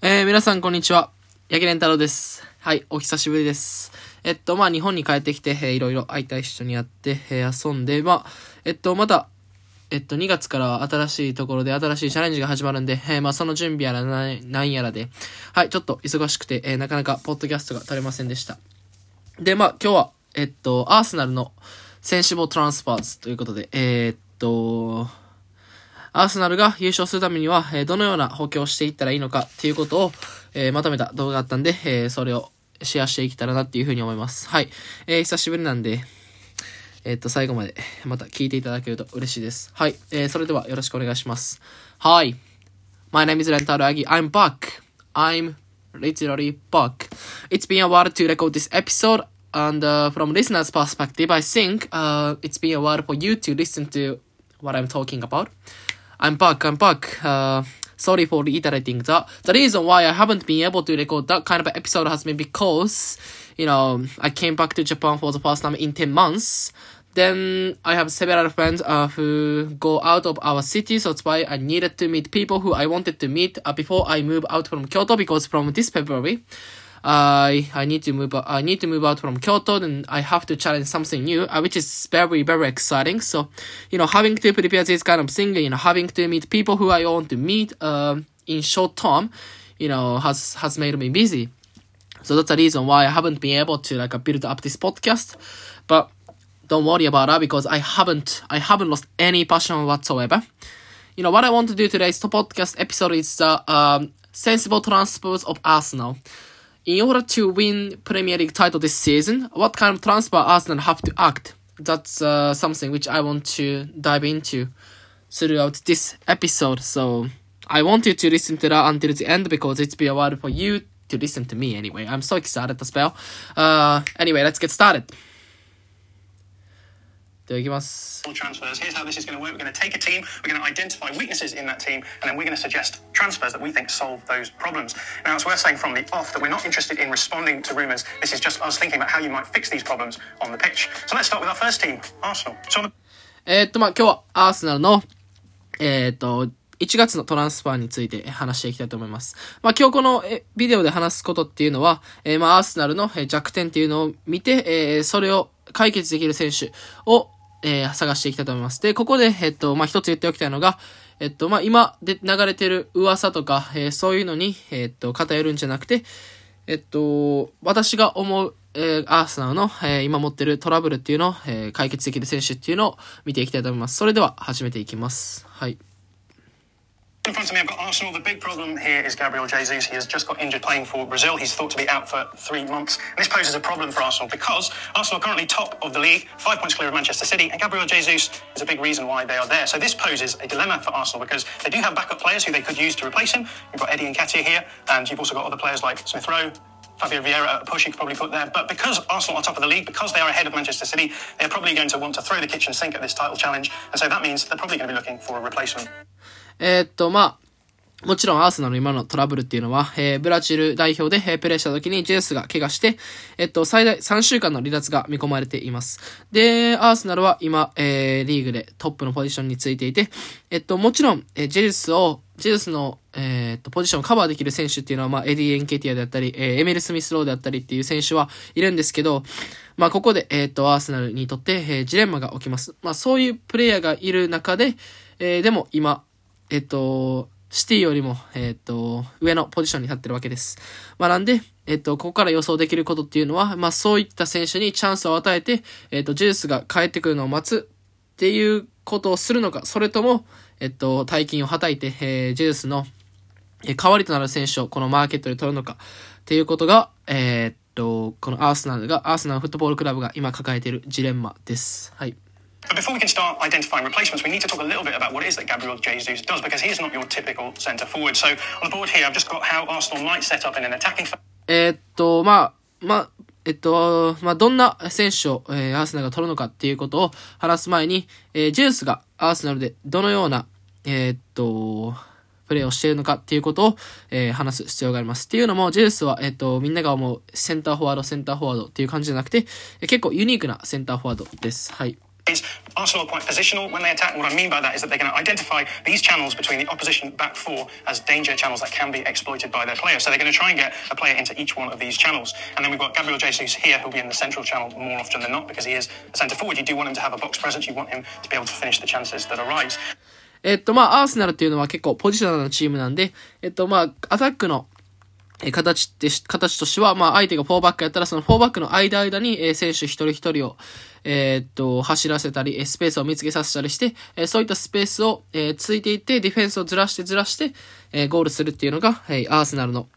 皆さんこんにちは。Rentaroです。はい、お久しぶりです。日本に帰ってきて、いろいろ会いたい人に会って、遊んで、また、2月から新しいところで新しいチャレンジが始まるんで、その準備やらなんやらで、はい、ちょっと忙しくて、なかなかポッドキャストが撮れませんでした。で、今日は、アーセナルの選手トランスファーズということで、アーセナルが優勝するためには、どのような補強をしていったらいいのかっていうことを、まとめた動画があったんで、それをシェアしていけたらなっていうふうに思います。はい。久しぶりなんで、最後までまた聞いていただけると嬉しいです。はい。それではよろしくお願いします。はい。My name is Rentaro Agi. I'm back. I'm literally back. It's been a while to record this episode. And from listeners' perspective, I think it's been a while for you to listen to what I'm talking about.I'm back. Sorry for reiterating that. The reason why I haven't been able to record that kind of episode has been because, you know, I came back to Japan for the first time in 10 months. Then I have several friends who go out of our city, so that's why I needed to meet people who I wanted to meet before I move out from Kyoto, because from this February, I need to move out from Kyoto, and I have to challenge something new, which is very, very exciting. So, you know, having to prepare this kind of thing, you know, having to meet people who I want to meet, in short term, you know, has made me busy. So that's the reason why I haven't been able to like build up this podcast. But don't worry about that, because I haven't lost any passion whatsoever. You know, what I want to do today's podcast episode is the sensible transfers of Arsenal.In order to win Premier League title this season, what kind of transfer Arsenal have to act? That's something which I want to dive into throughout this episode. So I want you to listen to that until the end, because it's been a while for you to listen to me anyway. I'm so excited as well. Anyway, let's get started.Transfers. Here's how this is going to work. We're going to take a team, we're going to identify weaknesses in that team, and then we're going to suggest transfers that we think solve those problems. Now, it's worth saying from the off that we're not interested in responding to rumours. This is just us thinking about how you might fix these problems on the pitch. So let's start with our first team, Arsenal. 今日はアーセナルの1月のトランスファーについて話していきたいと思います。今日このビデオで話すことっていうのは、アーセナルの弱点っていうのを見て、それを解決できる選手を探していきたいと思います。で、ここで、一つ言っておきたいのが、今で流れてる噂とか、そういうのに、偏るんじゃなくて、私が思う、アーセナルの、今持ってるトラブルっていうのを、解決できる選手っていうのを見ていきたいと思います。それでは、始めていきます。はい。In front of me, I've got Arsenal. The big problem here is Gabriel Jesus. He has just got injured playing for Brazil. He's thought to be out for 3 months. And this poses a problem for Arsenal because Arsenal are currently top of the league, 5 points clear of Manchester City, and Gabriel Jesus is a big reason why they are there. So this poses a dilemma for Arsenal because they do have backup players who they could use to replace him. You've got Eddie Nketiah here, and you've also got other players like Smith Rowe.Fabio Vieira, a push you could probably put there. But because Arsenal are top of the league, because they are ahead of Manchester City, they're probably going to want to throw the kitchen sink at this title challenge. And so that means they're probably going to be looking for a replacement. もちろんアーセナルの今のトラブルっていうのは、ブラジル代表で、プレーした時にジェスが怪我して、最大3週間の離脱が見込まれています。で、アーセナルは今、リーグでトップのポジションについていて、もちろん、ジェズの、ポジションをカバーできる選手っていうのは、エディ・エンケティアであったり、エメル・スミス・ローであったりっていう選手はいるんですけど、ここで、アーセナルにとって、ジレンマが起きます。そういうプレイヤーがいる中で、でも今、シティよりも、上のポジションに立ってるわけです。なんで、ここから予想できることっていうのは、そういった選手にチャンスを与えて、ジュースが帰ってくるのを待つっていうことをするのか、それとも、大金をはたいて、ジュースの代わりとなる選手をこのマーケットで取るのかっていうことが、このアーセナルフットボールクラブが今抱えているジレンマです。はい。But before we can start identifying replacements, we need to talk a little bit about what it is that Gabriel Jesus does, because he is not your typical centre-forward. So, on the board here, I've just got how Arsenal might set up in an attacking... どんな選手を、アーセナルが取るのかっていうことを話す前に、ジュースがアーセナルでどのような、プレーをしているのかっていうことを、話す必要があります。っていうのも、ジェズスは、みんなが思うセンターフォワードっていう感じじゃなくて、結構ユニークなセンターフォワードです。はい。is Arsenal are quite positional when they attack. What I mean by that is that they're going to identify these channels between the opposition back four as danger channels that can be exploited by their player. So they're going to try and get a player into each one of these channels. And then we've got Gabriel Jesus here, who'll be in the central channel more often than not because he is a centre forward. You do want him to have a box presence. You want him to be able to finish the chances that arise.アーセナルっていうのは結構ポジショナルなチームなんで、アタックの形としては、相手が4バックやったら、その4バックの間に、選手一人一人を、走らせたり、スペースを見つけさせたりして、そういったスペースを、ついていって、ディフェンスをずらして、ゴールするっていうのが、アーセナルの、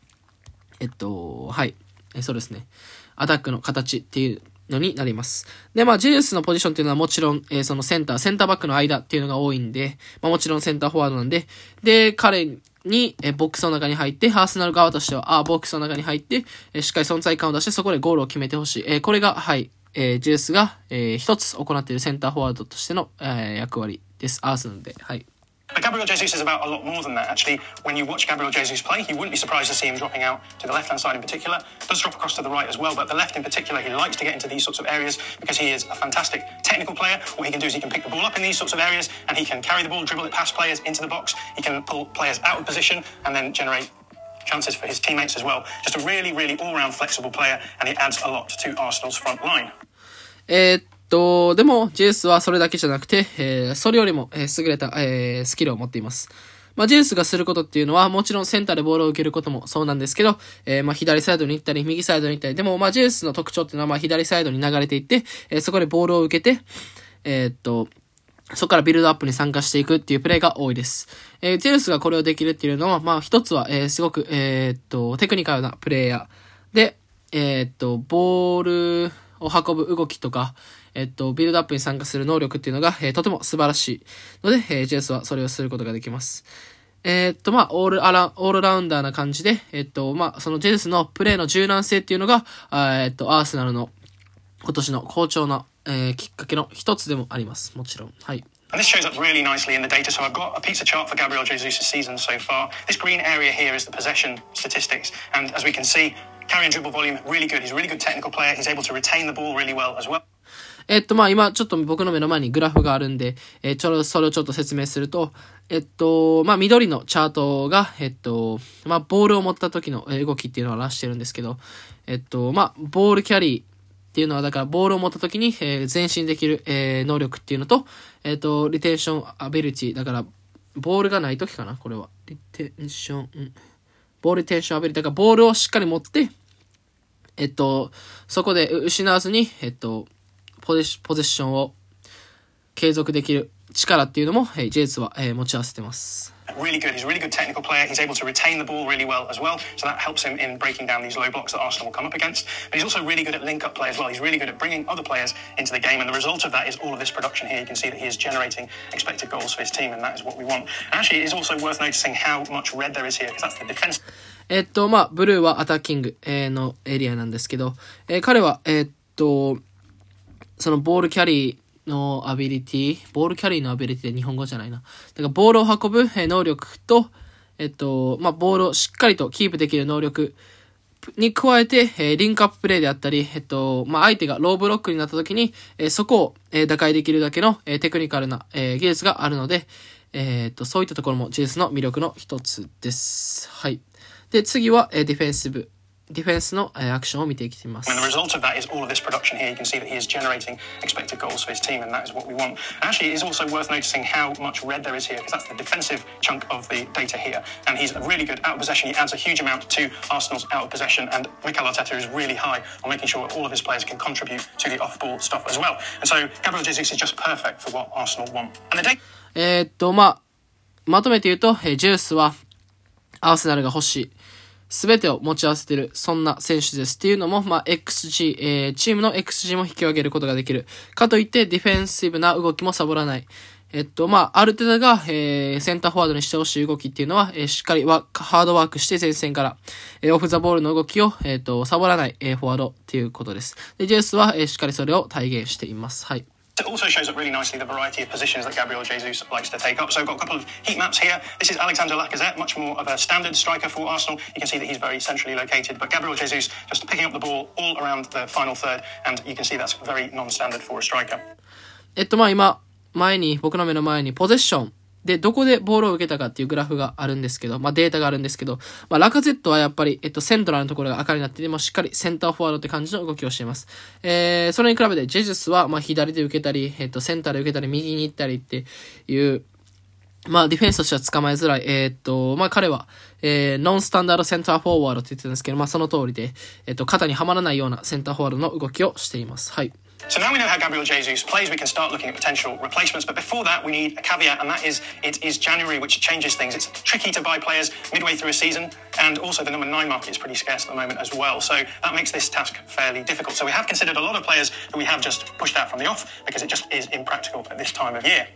そうですね、アタックの形っていう、のになります。で、ジェズスのポジションっていうのはもちろん、そのセンターバックの間っていうのが多いんで、もちろんセンターフォワードなんで、で、彼に、ボックスの中に入って、アーセナル側としては、ボックスの中に入って、しっかり存在感を出して、そこでゴールを決めてほしい。これが、ジェズスが、一つ行っているセンターフォワードとしての、役割です。アーセナルで、But Gabriel Jesus is about a lot more than that, actually. When you watch Gabriel Jesus play, you wouldn't be surprised to see him dropping out to the left-hand side in particular. He does drop across to the right as well, but the left in particular, he likes to get into these sorts of areas because he is a fantastic technical player. What he can do is he can pick the ball up in these sorts of areas and he can carry the ball, dribble it past players into the box. He can pull players out of position and then generate chances for his teammates as well. Just a really, really all-round flexible player, and he adds a lot to Arsenal's front line.でも、ジェズスはそれだけじゃなくて、それよりも、優れた、スキルを持っています。ジェズスがすることっていうのは、もちろんセンターでボールを受けることもそうなんですけど、左サイドに行ったり、右サイドに行ったり、でも、ジェズスの特徴っていうのは、左サイドに流れていって、そこでボールを受けて、そこからビルドアップに参加していくっていうプレーが多いです。ジェズスがこれをできるっていうのは、一つは、すごく、テクニカルなプレイヤーで、ボールを運ぶ動きとか、ビルドアップに参加する能力っていうのが、とても素晴らしいので、ジェズスはそれをすることができます。オールラウンダーな感じで、そのジェズスのプレーの柔軟性っていうのが、アーセナルの今年の好調な、きっかけの一つでもあります。もちろん。And this shows up really nicely in the data. So I've got a pizza chart for Gabriel Jesus' season so far. This green area here is the possession statistics. And as we can see, carry and dribble volume, really good. He's a really good technical player. He's able to retain the ball really well as well.今ちょっと僕の目の前にグラフがあるんで、それをちょっと説明すると、緑のチャートが、ボールを持った時の動きっていうのを表してるんですけど、ボールキャリーっていうのは、だからボールを持った時に、前進できる、能力っていうのと、リテンションアビリティ、だから、ボールがない時かな、これは。だからボールをしっかり持って、そこで失わずに、ポゼッションを継続できる力っていうのも、ジェズは、持ち合わせてます。Really good. He's a really good technical player. He's able to retain the ball really well as well. So that helps him in breaking down these low blocks that Arsenal will come up against. But he's also really good at link-up play as well. He's really good at bringing other players into the game. And the result of that is all of this production here. You can see that he is generating expected goals for his team, and that is what we want. And actually, it is also worth noticing how much red there is here, because that's the defense. ブルーはアタッキングのエリアなんですけど、彼は、そのボールキャリーのアビリティで日本語じゃないな。だからボールを運ぶ能力と、ボールをしっかりとキープできる能力に加えて、リンクアッププレーであったり、相手がローブロックになった時に、そこを打開できるだけのテクニカルな技術があるので、そういったところも JS の魅力の一つです。で、次はディフェンスのアクションを見ていきます。The result of that is all of this production here. You can see that he is generating expected goals for his team, and that is what we want. Actually, it is also worth noticing how much red there is here, because that's the defensive chunk of the data here. And he's really good out of possession. He adds a huge amount to Arsenal's out of possession, and Mikel Arteta is really high on making sure all of his players can contribute to the off-ball stuff as well. And so Gabriel Jesus is just perfect for what Arsenal want. And the data. まとめて言うと、ジェズスはアーセナルが欲しい。すべてを持ち合わせている、そんな選手です。っていうのも、XG、チームの XG も引き上げることができる。かといって、ディフェンシブな動きもサボらない。アルテタが、センターフォワードにしてほしい動きっていうのは、しっかりハードワークして前線から、オフザボールの動きを、サボらない、フォワードっていうことです。で、ジェズスは、しっかりそれを体現しています。It also shows up really nicely the variety of positions that Gabriel Jesus likes to take up. So I've got a couple of heat maps here. This is Alexander Lacazette, much more of a standard striker for Arsenal. You can see that he's very centrally located, but Gabriel Jesus just picking up the ball all around the final third, and you can see that's very non-standard for a striker. 今、僕の目の前にポゼッションでどこでボールを受けたかっていうグラフがあるんですけど、データがあるんですけど、ラカゼットはやっぱり、セントラルのところが赤になっていて、しっかりセンターフォワードって感じの動きをしています。それに比べてジェジュスは、左で受けたり、センターで受けたり、右に行ったりっていう、ディフェンスとしては捕まえづらい。彼は、ノンスタンダードセンターフォワードって言ってたんですけど、その通りで、肩にはまらないようなセンターフォワードの動きをしています。はい。So now we know how Gabriel Jesus plays, we can start looking at potential replacements. But before that, we need a caveat, and that is it is January, which changes things. It's tricky to buy players midway through a season, and also the number 9 market is pretty scarce at the moment as well. So that makes this task fairly difficult. So we have considered a lot of players who we have just pushed out from the off because it just is impractical at this time of year.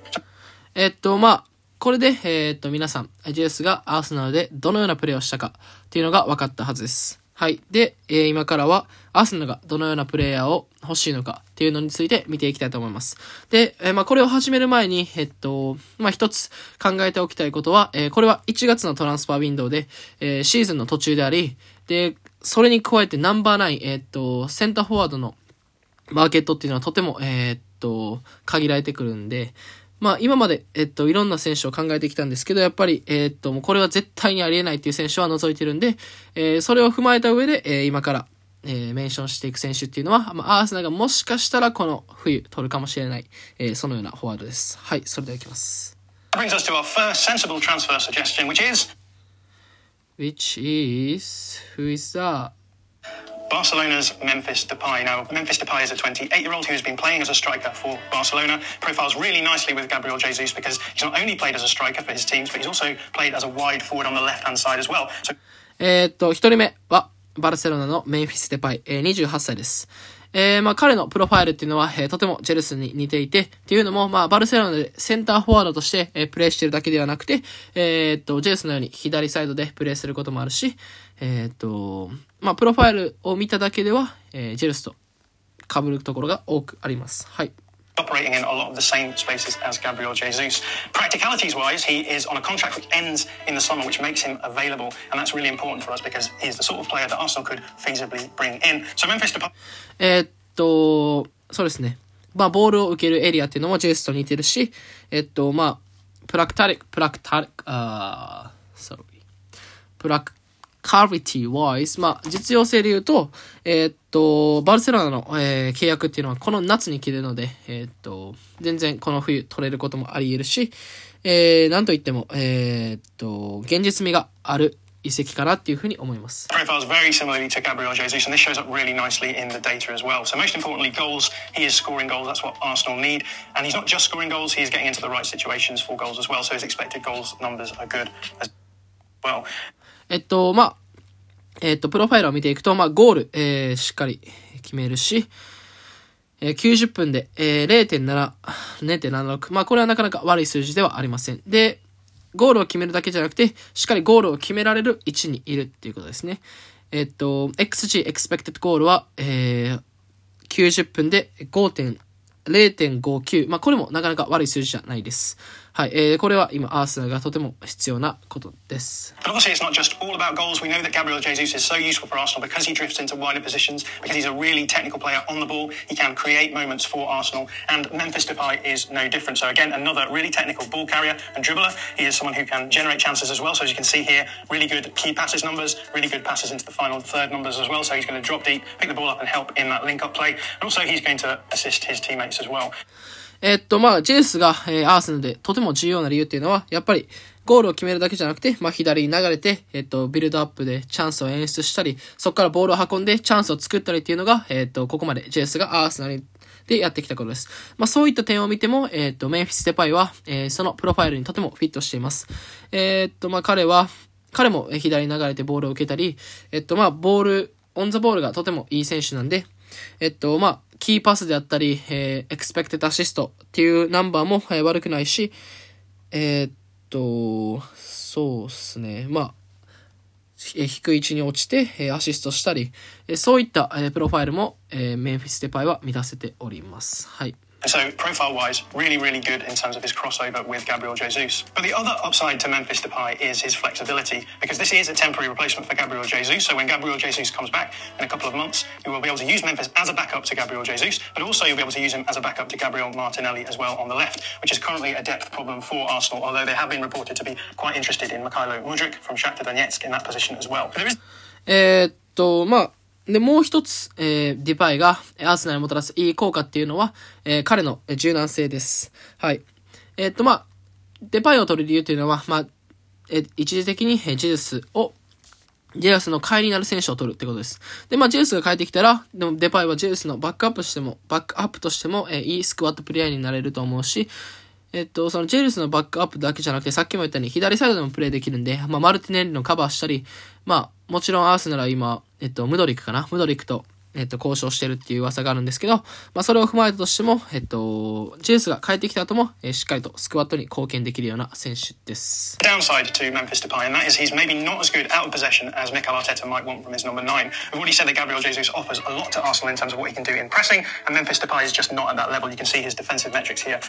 これで皆さん、JS がアーセナルでどのようなプレーをしたかっていうのが分かったはずです。はい。で、今からは、アーセナルがどのようなプレイヤーを欲しいのかっていうのについて見ていきたいと思います。で、これを始める前に、一つ考えておきたいことは、これは1月のトランスファーウィンドウで、シーズンの途中であり、で、それに加えてナンバーナイン、センターフォワードのマーケットっていうのはとても、限られてくるんで、今まで、いろんな選手を考えてきたんですけど、やっぱり、これは絶対にありえないっていう選手は除いてるんで、それを踏まえた上で、今から、メンションしていく選手っていうのは、アーセナルがもしかしたらこの冬取るかもしれない、そのようなフォワードです。はい、それではいきます。Who is that?Barcelona's Memphis Depay. Now, Memphis Depay is a 28-year-old who's been playing as a striker for Barcelona. Profiles really nicely with Gabriel Jesus because he's not only played as a striker for his teams, but he's also played as a wide forward on the left-hand side as well. So... 1人目はバルセロナのメンフィス・デパイ、28歳です。彼のプロファイルっていうのは、とてもジェルスに似ていて、っていうのも、バルセロナでセンターフォワードとして、プレーしてるだけではなくて、ジェルスのように左サイドでプレーすることもあるし、プロファイルを見ただけでは、ジェルスと被るところが多くあります。はい。Operating in a lot of the same spaces as Gabriel Jesus. Practicalities-wise, he is on a contract which ends in the summer, which makes him available, and that's really important for us because he's the sort of player that Arsenal could feasibly bring in. So Memphis Depay. そうですね。ボールを受けるエリアっていうのもジェイスと似てるし、practicality-wise、実用性で言うと、バルセロナの、契約っていうのはこの夏に切れるので、全然この冬取れることもあり得るし、なんといっても、現実味がある移籍かなっていうふうに思います。Profiles very similarly to Gabriel Jesus, and this shows up really nicely in the data as well. So most importantly, goals. He is scoring goals. That's what Arsenal need. And he's not just scoring goals. He's getting into the right situations for goals as well. So his expected goals numbers are good as well. プロファイルを見ていくと、ゴール、しっかり決めるし、90分で、0.7、0.76。これはなかなか悪い数字ではありません。で、ゴールを決めるだけじゃなくて、しっかりゴールを決められる位置にいるっていうことですね。XG、expected goal は、90分で 0.59。これもなかなか悪い数字じゃないです。はい、これは今アーセナルがとても必要なことです。But obviously it's not just all about goals. We know that Gabriel Jesus is so useful for Arsenal because he drifts into wider positions, because he's a really technical player on the ball. He can create moments for Arsenal, and Memphis Depay is no different. So again, another really technical ball carrier and dribbler. He is someone who can generate chances as well. So as you can see here, really good key passes numbers, really good passes into the final third numbers as well. So he's going to drop deep, pick the ball up, and help in that link-up play. And also he's going to assist his teammates as well.ジェイスが、アーセナルでとても重要な理由っていうのは、やっぱりゴールを決めるだけじゃなくて、左に流れて、ビルドアップでチャンスを演出したり、そこからボールを運んでチャンスを作ったりっていうのが、ここまでジェイスがアーセナルでやってきたことです。そういった点を見ても、メンフィス・デパイは、そのプロファイルにとてもフィットしています。彼も左に流れてボールを受けたり、オンザボールがとてもいい選手なんで、キーパスであったり、エクスペクテッドアシストっていうナンバーも、悪くないし、そうですね。低い位置に落ちて、アシストしたり、そういった、プロファイルも、メンフィス・デパイは満たせております。はい。And so profile-wise, really, really good in terms of his crossover with Gabriel Jesus. But the other upside to Memphis Depay is his flexibility, because this is a temporary replacement for Gabriel Jesus. So when Gabriel Jesus comes back in a couple of months, you will be able to use Memphis as a backup to Gabriel Jesus, but also you'll be able to use him as a backup to Gabriel Martinelli as well on the left, which is currently a depth problem for Arsenal, although they have been reported to be quite interested in Mikhailo Mudryk from Shakhtar Donetsk in that position as well.で、もう一つ、ディパイがアーセナルにもたらすいい効果っていうのは、彼の柔軟性です。はい。ディパイを取る理由というのは、一時的にジェズスの代わりになる選手を取るってことです。で、ジェズスが帰ってきたら、でもディパイはジェズスのバックアップとしても、いいスクワットプレイヤーになれると思うし、そのジェズスのバックアップだけじゃなくて、さっきも言ったように左サイドでもプレイできるんで、マルティネリのカバーしたり、もちろんアーセナルは今、ムドリクと、交渉してるっていう噂があるんですけど、それを踏まえたとしても、ジェズスが帰ってきた後も、しっかりとスクワットに貢献できるような選手です。Downside to Memphis Depay, and that is he's maybe not as good out of possession as Mikel Arteta might want from his number 9. We've already said that Gabriel Jesus offers a lot to Arsenal in terms of what he can do in pressing, and Memphis Depay is just not at that level. You can see his defensive metrics here.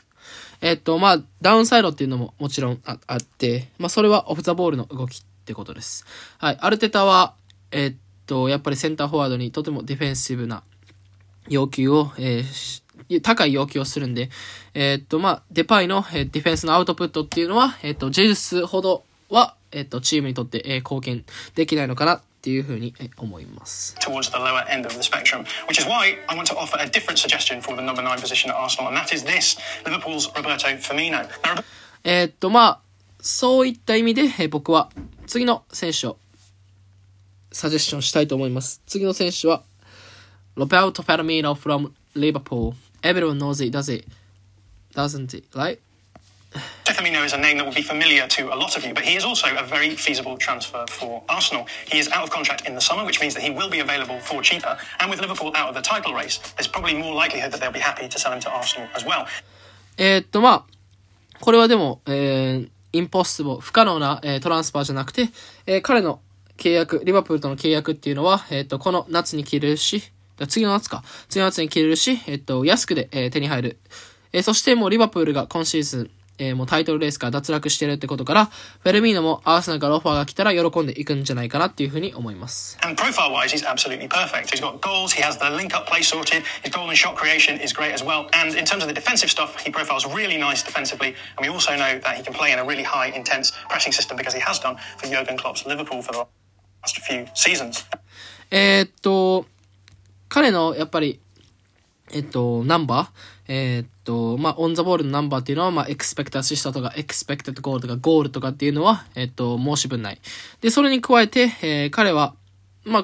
ダウンサイドっていうのももちろん あって、それはオフザボールの動きってことです。はい。アルテタは、やっぱりセンターフォワードにとてもディフェンシブな要求を、高い要求をするんで、デパイのディフェンスのアウトプットっていうのは、ジェズスほどは、チームにとって、貢献できないのかな。いうふうに思います。Towards the lower end of the spectrum, which is why I want to offer a different suggestion for the number 9 position at Arsenal, and that is this: Liverpool's Roberto Firmino. そういった意味で、僕は次の選手をサジェッションしたいと思います。次の選手は Roberto Firmino from Liverpool. Everyone knows it, doesn't it, right?Firmino is a name that will be familiar to a lot of you, but he is also a very feasible transfer for Arsenal. He is out of contract in the summer, which means that he will be available for cheaper. And with Liverpool out of the title race, there's probably more likelihood that they'll be happy to sell him to Arsenal as well. これはでも、インポッシブル、不可能な、トランスファーじゃなくて、彼の契約、リバプールとの契約っていうのは、この夏に切れるし、次の夏に切れるし、安くで、手に入る。そしてもうリバプールが今シーズン、もうタイトルレースから脱落してるってことから、フェルミーノもアーセナルからオファーが来たら喜んでいくんじゃないかなっていうふうに思います。And profile-wise, he's absolutely perfect. He's got goals, he has the link-up play sorted, his goal and shot creation is great as well. And in terms of the defensive stuff, he profiles really nice defensively. And we also know that he can play in a really high, intense pressing system because he has done for Jurgen Klopp's Liverpool for the last few seasons. 彼のやっぱりナンバーオンザボールのナンバーっていうのは、エクスペクトアシストとか、エクスペクトゴールとか、ゴールとかっていうのは、申し分ない。で、それに加えて、彼は、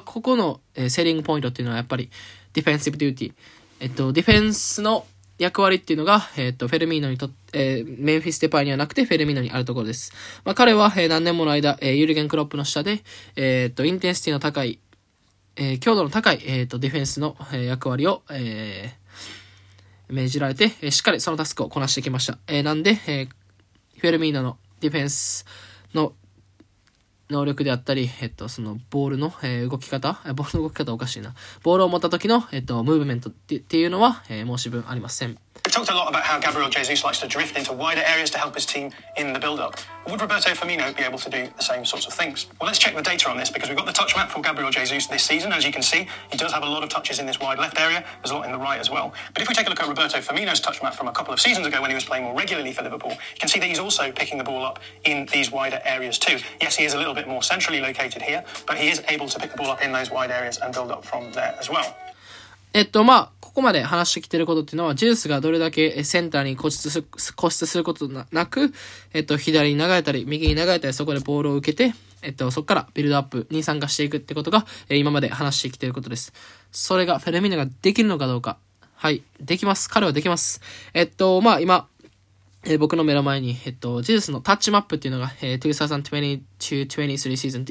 ここの、セーリングポイントっていうのは、やっぱり、ディフェンシブデューティー。ディフェンスの役割っていうのが、フェルミーノにとって、メンフィス・デパイにはなくて、フェルミーノにあるところです。彼は、何年もの間、ユルゲン・クロップの下で、インテンシティの高い、強度の高い、ディフェンスの役割を、命じられて、しっかりそのタスクをこなしてきました。なんで、フェルミーノのディフェンスの能力であったり、そのボールの、動き方、ボールの動き方おかしいな。ボールを持った時の、ムーブメントっていうのは、申し分ありません。Talked a lot about how Gabriel Jesus likes to drift into wider areas to help his team in the build-up. Would Roberto Firmino be able to do the same sorts of things? Well, let's check the data on this because we've got the touch map for Gabriel Jesus this season. As you can see, he does have a lot of touches in this wide left area. There's a lot in the right as well. But if we take a look at Roberto Firmino's touch map from a couple of seasons ago when he was playing more regularly for Liverpool, you can see that he's also picking the ball up in these wider areas too. Yes, he is a little bit more centrally located here, but he is able to pick the ball up in those wide areas and build up from there as well.ここまで話してきてることっていうのは、ジェズスがどれだけセンターに固執することなく、左に流れたり、右に流れたり、そこでボールを受けて、そこからビルドアップに参加していくってことが、今まで話してきてることです。それがフェルミーノができるのかどうか。はい、できます。彼はできます。今、僕の目の前に、ジェズスのタッチマップっていうのが、2022-23 シーズン、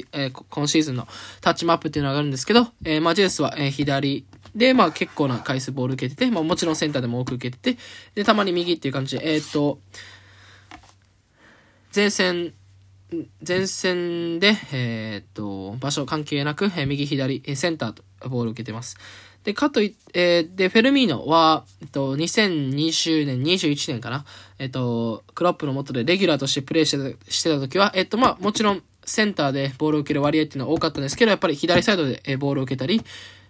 今シーズンのタッチマップっていうのがあるんですけど、ジェズスは、左、で、結構な回数ボール受けてて、もちろんセンターでも多く受けてて、で、たまに右っていう感じで、前線で、場所関係なく、右、左、センターとボール受けてます。で、かといって、で、フェルミーノは、2020年、21年かな、クロップの下でレギュラーとしてプレーしてた時は、もちろん、センターでボールを受ける割合っていうのは多かったんですけど、やっぱり左サイドでボールを受けたり、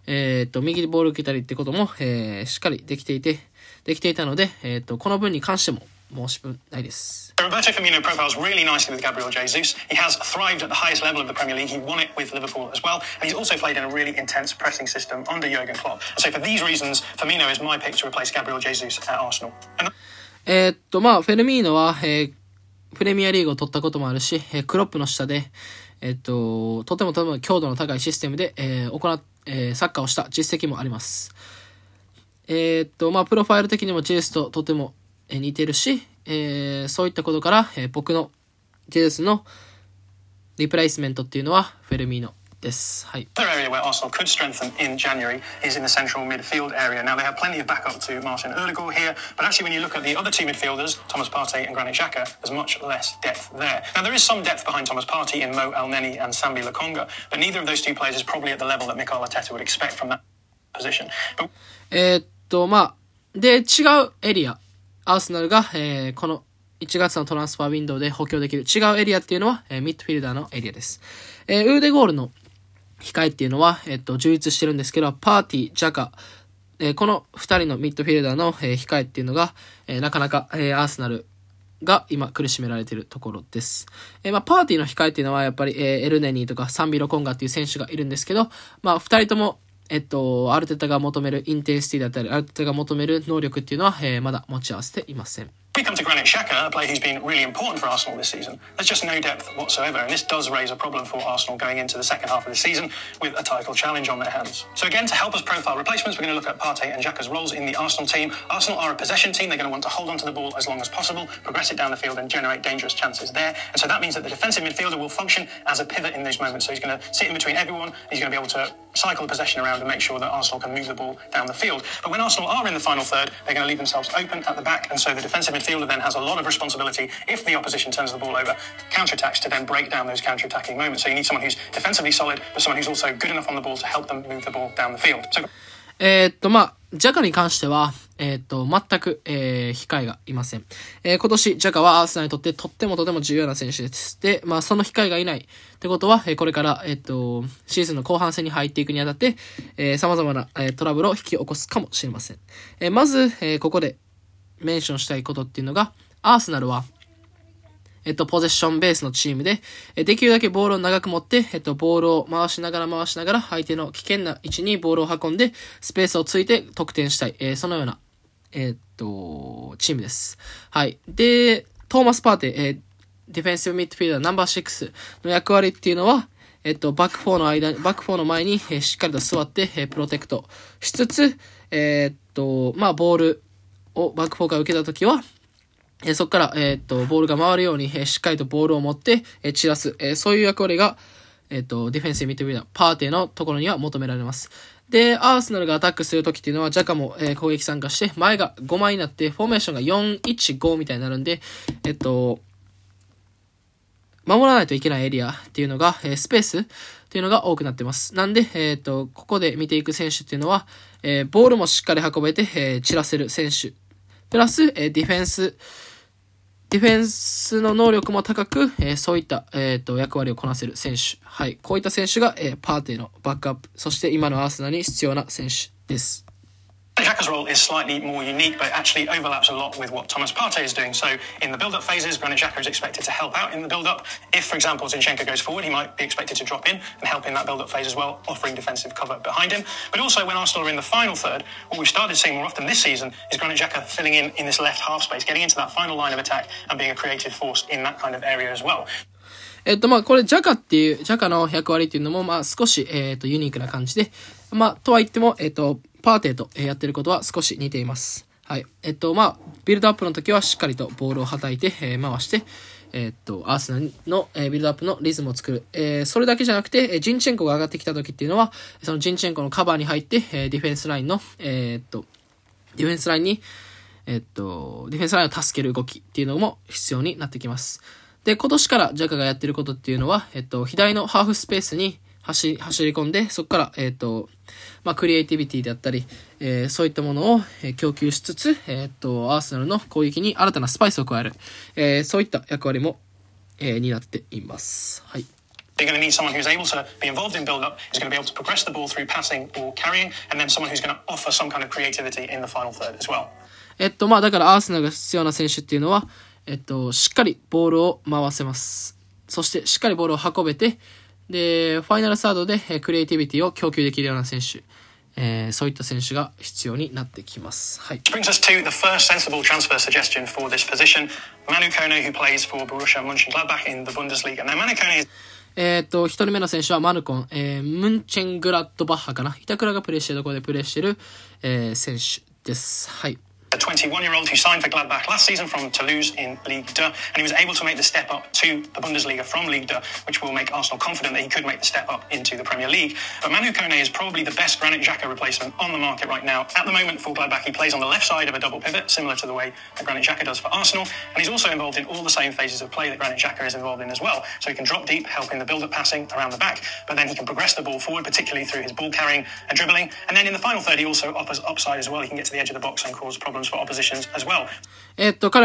右でボールを受けたりってことも、しっかりできていたので、この分に関しても、申し分ないです。Roberto Firmino profiles really nicely with Gabriel Jesus. He has thrived at the highest level of the Premier League. He won it with Liverpool as well, and he's also played in a really intense pressing system under Jurgen Klopp. So for these reasons, Firmino is my pick to replace Gabriel Jesus at Arsenal. フェルミーノは、プレミアリーグを取ったこともあるし、クロップの下で、とてもとても強度の高いシステムで、サッカーをした実績もあります。プロファイル的にもジェスととても似てるし、そういったことから、僕のジェズスのリプレイスメントっていうのはフェルミーノです。はい。Another area where Arsenal could strengthen in January is in the central midfield area. Now they have plenty of backup to Martin Ødegaard here, but actually when you look at the other two midfielders, Thomas Partey and Granit Xhaka, there's much less depth there. Now there is some depth behind Thomas Partey in Mo Elneny and Sambi Lakonga, but neither of those two players is probably at the level that Mikel Arteta would expect from that position. But... で、違うエリア。アーセナルが、この1月のトランスファーウィンドウで補強できる違うエリアっていうのは、ミッドフィルダーのエリアです。ウーデゴールの控えっていうのは、充実してるんですけど、パーティー、ジャカ、この2人のミッドフィルダーの、控えっていうのが、なかなか、アーセナルが今苦しめられているところです。パーティーの控えっていうのはやっぱり、エルネニーとかサンビロコンガっていう選手がいるんですけど、2人ともアルテタが求めるインテンシティだったり、アルテタが求める能力っていうのは、まだ持ち合わせていません。We come to Granit Xhaka, a player who's been really important for Arsenal this season. There's just no depth whatsoever, and this does raise a problem for Arsenal going into the second half of the season with a title challenge on their hands. So again, to help us profile replacements, we're going to look at Partey and Xhaka's roles in the Arsenal team. Arsenal are a possession team. They're going to want to hold on to the ball as long as possible, progress it down the field and generate dangerous chances there. And so that means that the defensive midfielder will function as a pivot in those moments. So he's going to sit in between everyone. He's going to be able to cycle the possession around and make sure that Arsenal can move the ball down the field. But when Arsenal are in the final third, they're going to leave themselves open at the back, and so the defensive midfielder then has a lot of responsibility if the opposition turns the ball over, counterattacks to then break down those counterattacking moments. So you need someone who's defensively solid, but someone who's also good enough on the ball to help them move the ball down the field. So... ジャカに関しては、全く、控えがいません。今年、ジャカはアーセナルにとってとってもとても重要な選手です。で、その控えがいないってことは、これから、シーズンの後半戦に入っていくにあたって、様々な、トラブルを引き起こすかもしれません。まず、ここでメンションしたいことっていうのが、アーセナルは、ポゼッションベースのチームで、できるだけボールを長く持って、ボールを回しながら、相手の危険な位置にボールを運んで、スペースをついて得点したい。そのような、チームです。はい。で、トーマス・パーティ、ディフェンシブミッドフィールダーナンバー6の役割っていうのは、バック4の前に、しっかりと座って、プロテクトしつつ、ボールをバック4から受けたときは、そこから、ボールが回るように、しっかりとボールを持って、散らす、そういう役割が、ディフェンスミッドフィルダー、パーティーのところには求められます。で、アーセナルがアタックするときっていうのは、ジャカも、攻撃参加して、前が5枚になって、フォーメーションが 4-1-5 みたいになるんで、守らないといけないエリアっていうのが、スペースっていうのが多くなってます。なんで、ここで見ていく選手っていうのは、ボールもしっかり運べて、散らせる選手。プラス、ディフェンスの能力も高く、そういった、役割をこなせる選手。はい。こういった選手が、パーティーのバックアップ、そして今のアーセナルに必要な選手です。Xhaka's role is slightly more unique, but actually overlaps a lot with what Thomas Partey is doing. So in the build-up phases, Granit Xhaka is expected to help out in the build-up. If, for example, Zinchenko goes forward, he might be expected to drop in and help in that build-up phase as well, offering defensive cover behind him. But also when Arsenal are in the final third, what we've started seeing more often this season is Granit Xhaka filling in this left half space, getting into that final line of attack and being a creative force in that kind of area as well.これ、ジャカの役割っていうのも、少し、ユニークな感じで、とは言っても、パーティーとやってることは少し似ています。はい。ビルドアップの時はしっかりとボールをはたいて、回して、アーセナルの、ビルドアップのリズムを作る。それだけじゃなくて、ジンチェンコが上がってきた時っていうのは、そのジンチェンコのカバーに入って、ディフェンスラインを助ける動きっていうのも必要になってきます。で、今年からジャカがやってることっていうのは、左のハーフスペースに走り込んで、そこから、クリエイティビティであったり、そういったものを供給しつつ、アーセナルの攻撃に新たなスパイスを加える、そういった役割も、担っています。はい。They're going to need someone who's able to be involved in build-up, who's going to be able to progress the ball through passing or carrying, and then someone who's going to offer some kind of creativity in the final third as well. だからアーセナルが必要な選手っていうのは、しっかりボールを回せます。そしてしっかりボールを運べて、でファイナルサードでクリエイティビティを供給できるような選手。そういった選手が必要になってきます。はい。Brings us to the first sensible transfer suggestion for this position, Manu Kone, who plays for Borussia Mönchengladbach in the Bundesliga. Now Manu Kone is1人目の選手はマヌコン、ムンチェングラッドバッハかな、板倉がプレーしているところでプレーしている、選手です。はい。21-year-old who signed for Gladbach last season from Toulouse in Ligue 2, and he was able to make the step up to the Bundesliga from Ligue 2, which will make Arsenal confident that he could make the step up into the Premier League. But Manu Kone is probably the best Granit Xhaka replacement on the market right now. At the moment for Gladbach, he plays on the left side of a double pivot, similar to the way that Granit Xhaka does for Arsenal, and he's also involved in all the same phases of play that Granit Xhaka is involved in as well. So he can drop deep, helping the build-up passing around the back, but then he can progress the ball forward, particularly through his ball carrying and dribbling. And then in the final third, he also offers upside as well. He can get to the edge of the box and cause problems.彼は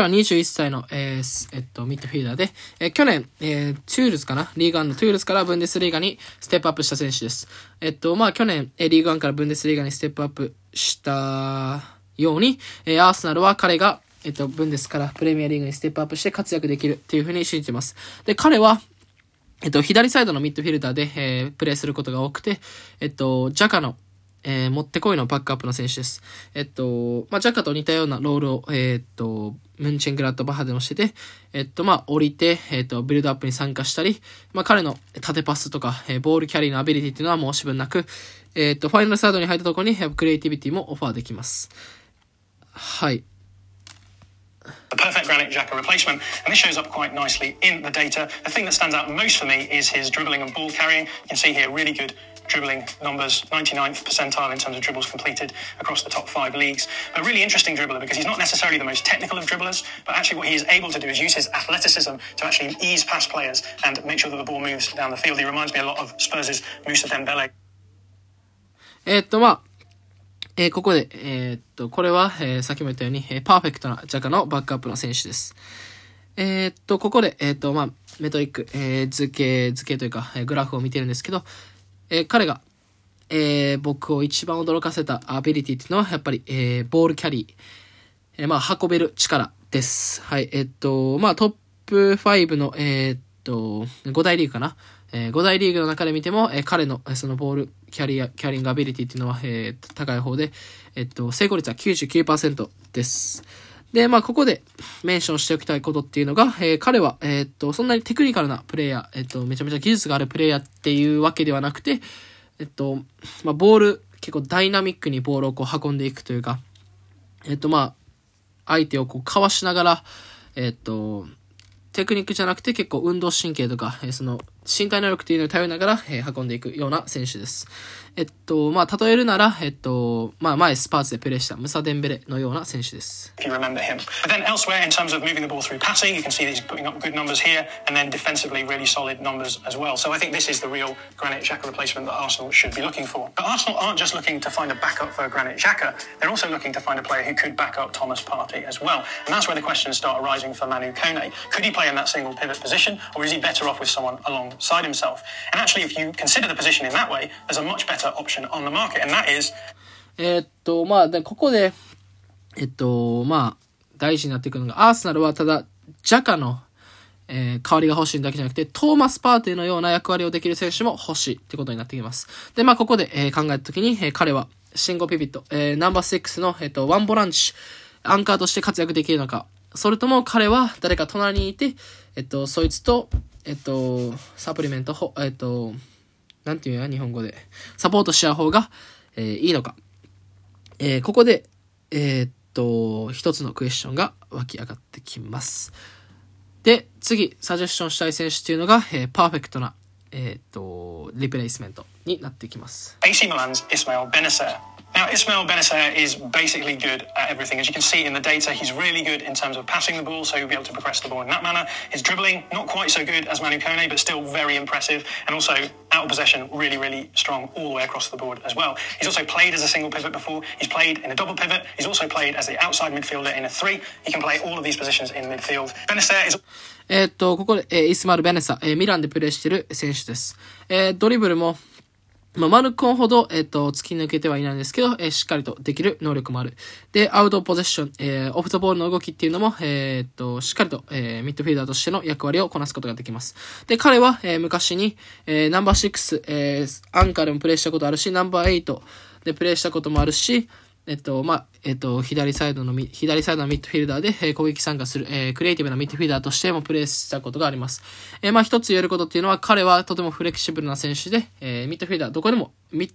21歳の、ミッドフィーダーで、去年、トゥールズかな、リーグワンのトゥールズからブンデスリーガにステップアップした選手です。去年、リーグワンからブンデスリーガにステップアップしたように、アーセナルは彼が、ブンデスからプレミアリーグにステップアップして活躍できるというふうに信じています。で、彼は、左サイドのミッドフィルダーで、プレーすることが多くて、ジャカのもってこいのバックアップの選手です。ジャカと似たようなロールを、ムンチェングラッドバッハでもしてて、降りて、ビルドアップに参加したり、彼の縦パスとか、ボールキャリーのアビリティっていうのは申し分なく、ファイナルサードに入ったところに、クリエイティビティもオファーできます。はい。The perfect Granit Xhaka replacement, and this shows up quite nicely in the data. The thing that stands out most for me is his dribbling and ball carrying. You can see here really good dribbling numbers, 99th percentile in terms of dribbles completed across the top five leagues. A really interesting dribbler because he's not necessarily the most technical of dribblers, but actually what he is able to do is use his athleticism to actually ease past players and make sure that the ball moves down the field. He reminds me a lot of Spurs' Moussa Dembele. ここで、これは、さっきも言ったように、パーフェクトなジャカのバックアップの選手です。ここで、メトリック、図形というか、グラフを見てるんですけど、彼が、僕を一番驚かせたアビリティっていうのは、やっぱり、ボールキャリー、運べる力です。はい、トップ5の、5大リーグかな。5大リーグの中で見ても、彼のそのボールキャリングアビリティっていうのは、高い方で、成功率は 99% です。で、ここでメンションしておきたいことっていうのが、彼は、そんなにテクニカルなプレイヤー、めちゃめちゃ技術があるプレイヤーっていうわけではなくて、ボール、結構ダイナミックにボールをこう運んでいくというか、相手をこうかわしながら、テクニックじゃなくて結構運動神経とか、その身体能力というのを頼りながら、運んでいくような選手です。例えるなら、前スパーズでプレーしたムサデンベレのような選手です。If you remember him. But then elsewhere in terms of moving the ball through passing, you can see that he's putting up good numbers here, and then defensively really solid numbers as well. So I think this is the real Granit Xhaka replacement that Arsenal should be looking for. But Arsenal aren't just looking to find a backup for Granit Xhaka. They're also looking to find a player who could back up Thomas Partey as well. And that's where the questions start arising for Manu Kone. Could he play in that single pivot position, or is he better off with someone alongside himself? And actually, if you consider the position in that way, there's a much better option on the market, and that is. ここで大事になってくるのが、アーセナルはただジャカの、代わりが欲しいだけじゃなくて、トーマス・パーティーのような役割をできる選手も欲しいってことになってきます。で、ここで、考えたときに、彼はシンゴピビット、ナンバー6の、ワンボランチアンカーとして活躍できるのか。それとも彼は誰か隣にいて、そいつと、サプリメント、なんていうの日本語で、サポートし合う方が、いいのか。ここで、一つのクエスチョンが湧き上がってきます。で、次、サジェスションしたい選手というのが、パーフェクトな、リプレイスメントになってきます。AC Milan's Ismail Benacer Now, Ismail Benacer is basically good at everything. As you can see in the data, he's really good in terms of passing the ball, so he'll be able to progress the ball in that manner. His dribbling, not quite so good as Manu Kone, but still very impressive. And also, out of possession, really, really strong all the way across the board as well. He's also played as a single pivot before. He's played in a double pivot. He's also played as the outside midfielder in a three. He can play all of these positions in midfield. Benacer is...ここで、イスマール・ベネサ、ミランでプレーしている選手です。ドリブルも、マルコンほど、突き抜けてはいないんですけど、しっかりとできる能力もある。で、アウトポゼッション、オフザボールの動きっていうのも、しっかりと、ミッドフィールダーとしての役割をこなすことができます。で、彼は、昔に、ナンバー6、アンカーでもプレーしたことあるし、ナンバー8でプレーしたこともあるし、左サイドのミッドフィルダーで、攻撃参加する、クリエイティブなミッドフィルダーとしてもプレーしたことがあります。一つ言えることっていうのは、彼はとてもフレキシブルな選手で、ミッドフィルダーどこでもプレ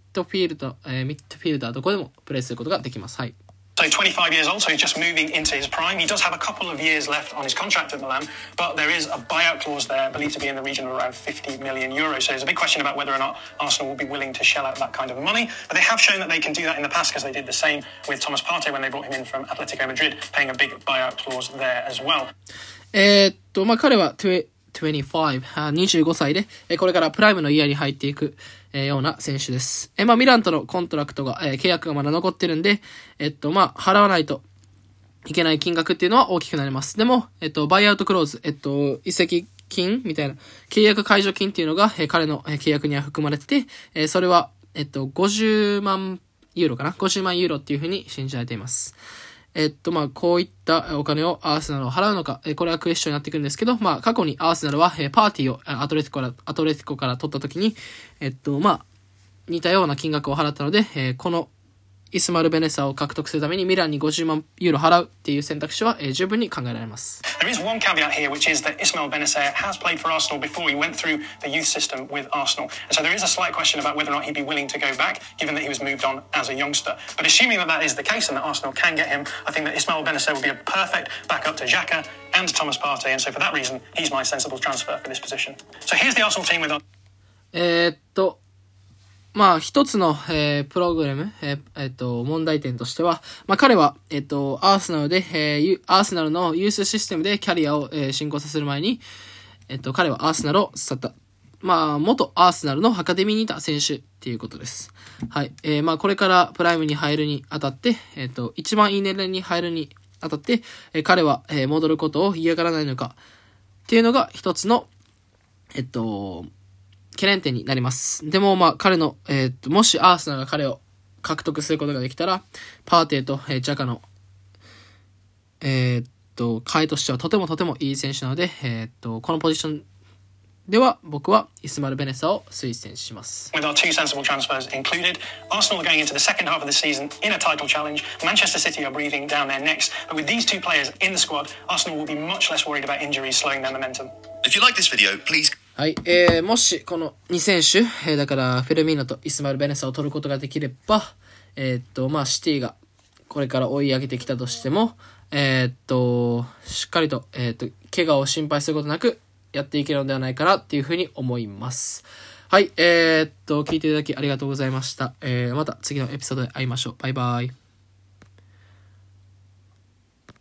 ーすることができます。はい。So 25 years old, so he's just moving into his prime. He does have a couple of years left on his contract at Milan, but there is a buyout clause there, believed to be in the region of around 50 million euros. So there's a big question about whether or not Arsenal will be willing to shell out that kind of money. But they have shown that they can do that in the past because they did the same with Thomas Partey when they brought him in from Atletico Madrid, paying a big buyout clause there as well. 彼は25歳で、これからプライムのイヤーに入っていくような選手です。ミランとのコントラクトが、契約がまだ残ってるんで、払わないといけない金額っていうのは大きくなります。でも、バイアウトクローズ、移籍金みたいな、契約解除金っていうのが、彼の契約には含まれてて、それは、50万ユーロっていうふうに信じられています。こういったお金をアーセナルは払うのか、これはクエスチョンになってくるんですけど、過去にアーセナルは、パーティーをアトレティコから取った時に、似たような金額を払ったので、このイスマル・ベネサを獲得するためにミランに50万ユーロ払うっていう選択肢は十分に考えられます。There is one caveat here, which is that Ismail Benacer has played for Arsenal before he went through the youth system with Arsenal. And so there is a slight question about whether or not he'd be willing to go back, given that he was moved on as a youngster. But assuming that that is the case and that Arsenal can get him, I think that Ismail Benacer would be a perfect backup to Xhaka and Thomas Partey. And so for that reason, he's my sensible transfer for this position. So here's the Arsenal team with our...一つの、プログラム、問題点としては、彼は、アーセナルのユースシステムでキャリアを、進行させる前に、彼はアーセナルを去った。元アーセナルのアカデミーにいた選手っていうことです。はい。これからプライムに入るにあたって、一番いい年齢に入るにあたって、彼は、戻ることを嫌がらないのかっていうのが一つの、懸念点になります。でも、彼の、もしアーセナルが彼を獲得することができたら、パーティーと、ジャカの、替えとしてはとてもとてもいい選手なので、このポジションでは僕はイスマル・ベネサを推薦します。With our two sensible transfers included, Arsenal are going into the second half of the season in a title challenge. Manchester City are breathing down their necks, but with these two players in the squad, Arsenal will be much less worried about injuries slowing their momentum. If you like this video, please...はい、もしこの2選手、だからフェルミーノとイスマイル・ベネサを取ることができれば、シティがこれから追い上げてきたとしても、しっかりと、怪我を心配することなくやっていけるのではないかなっていうふうに思います。はい、聞いていただきありがとうございました。また次のエピソードで会いましょう。バイバイ。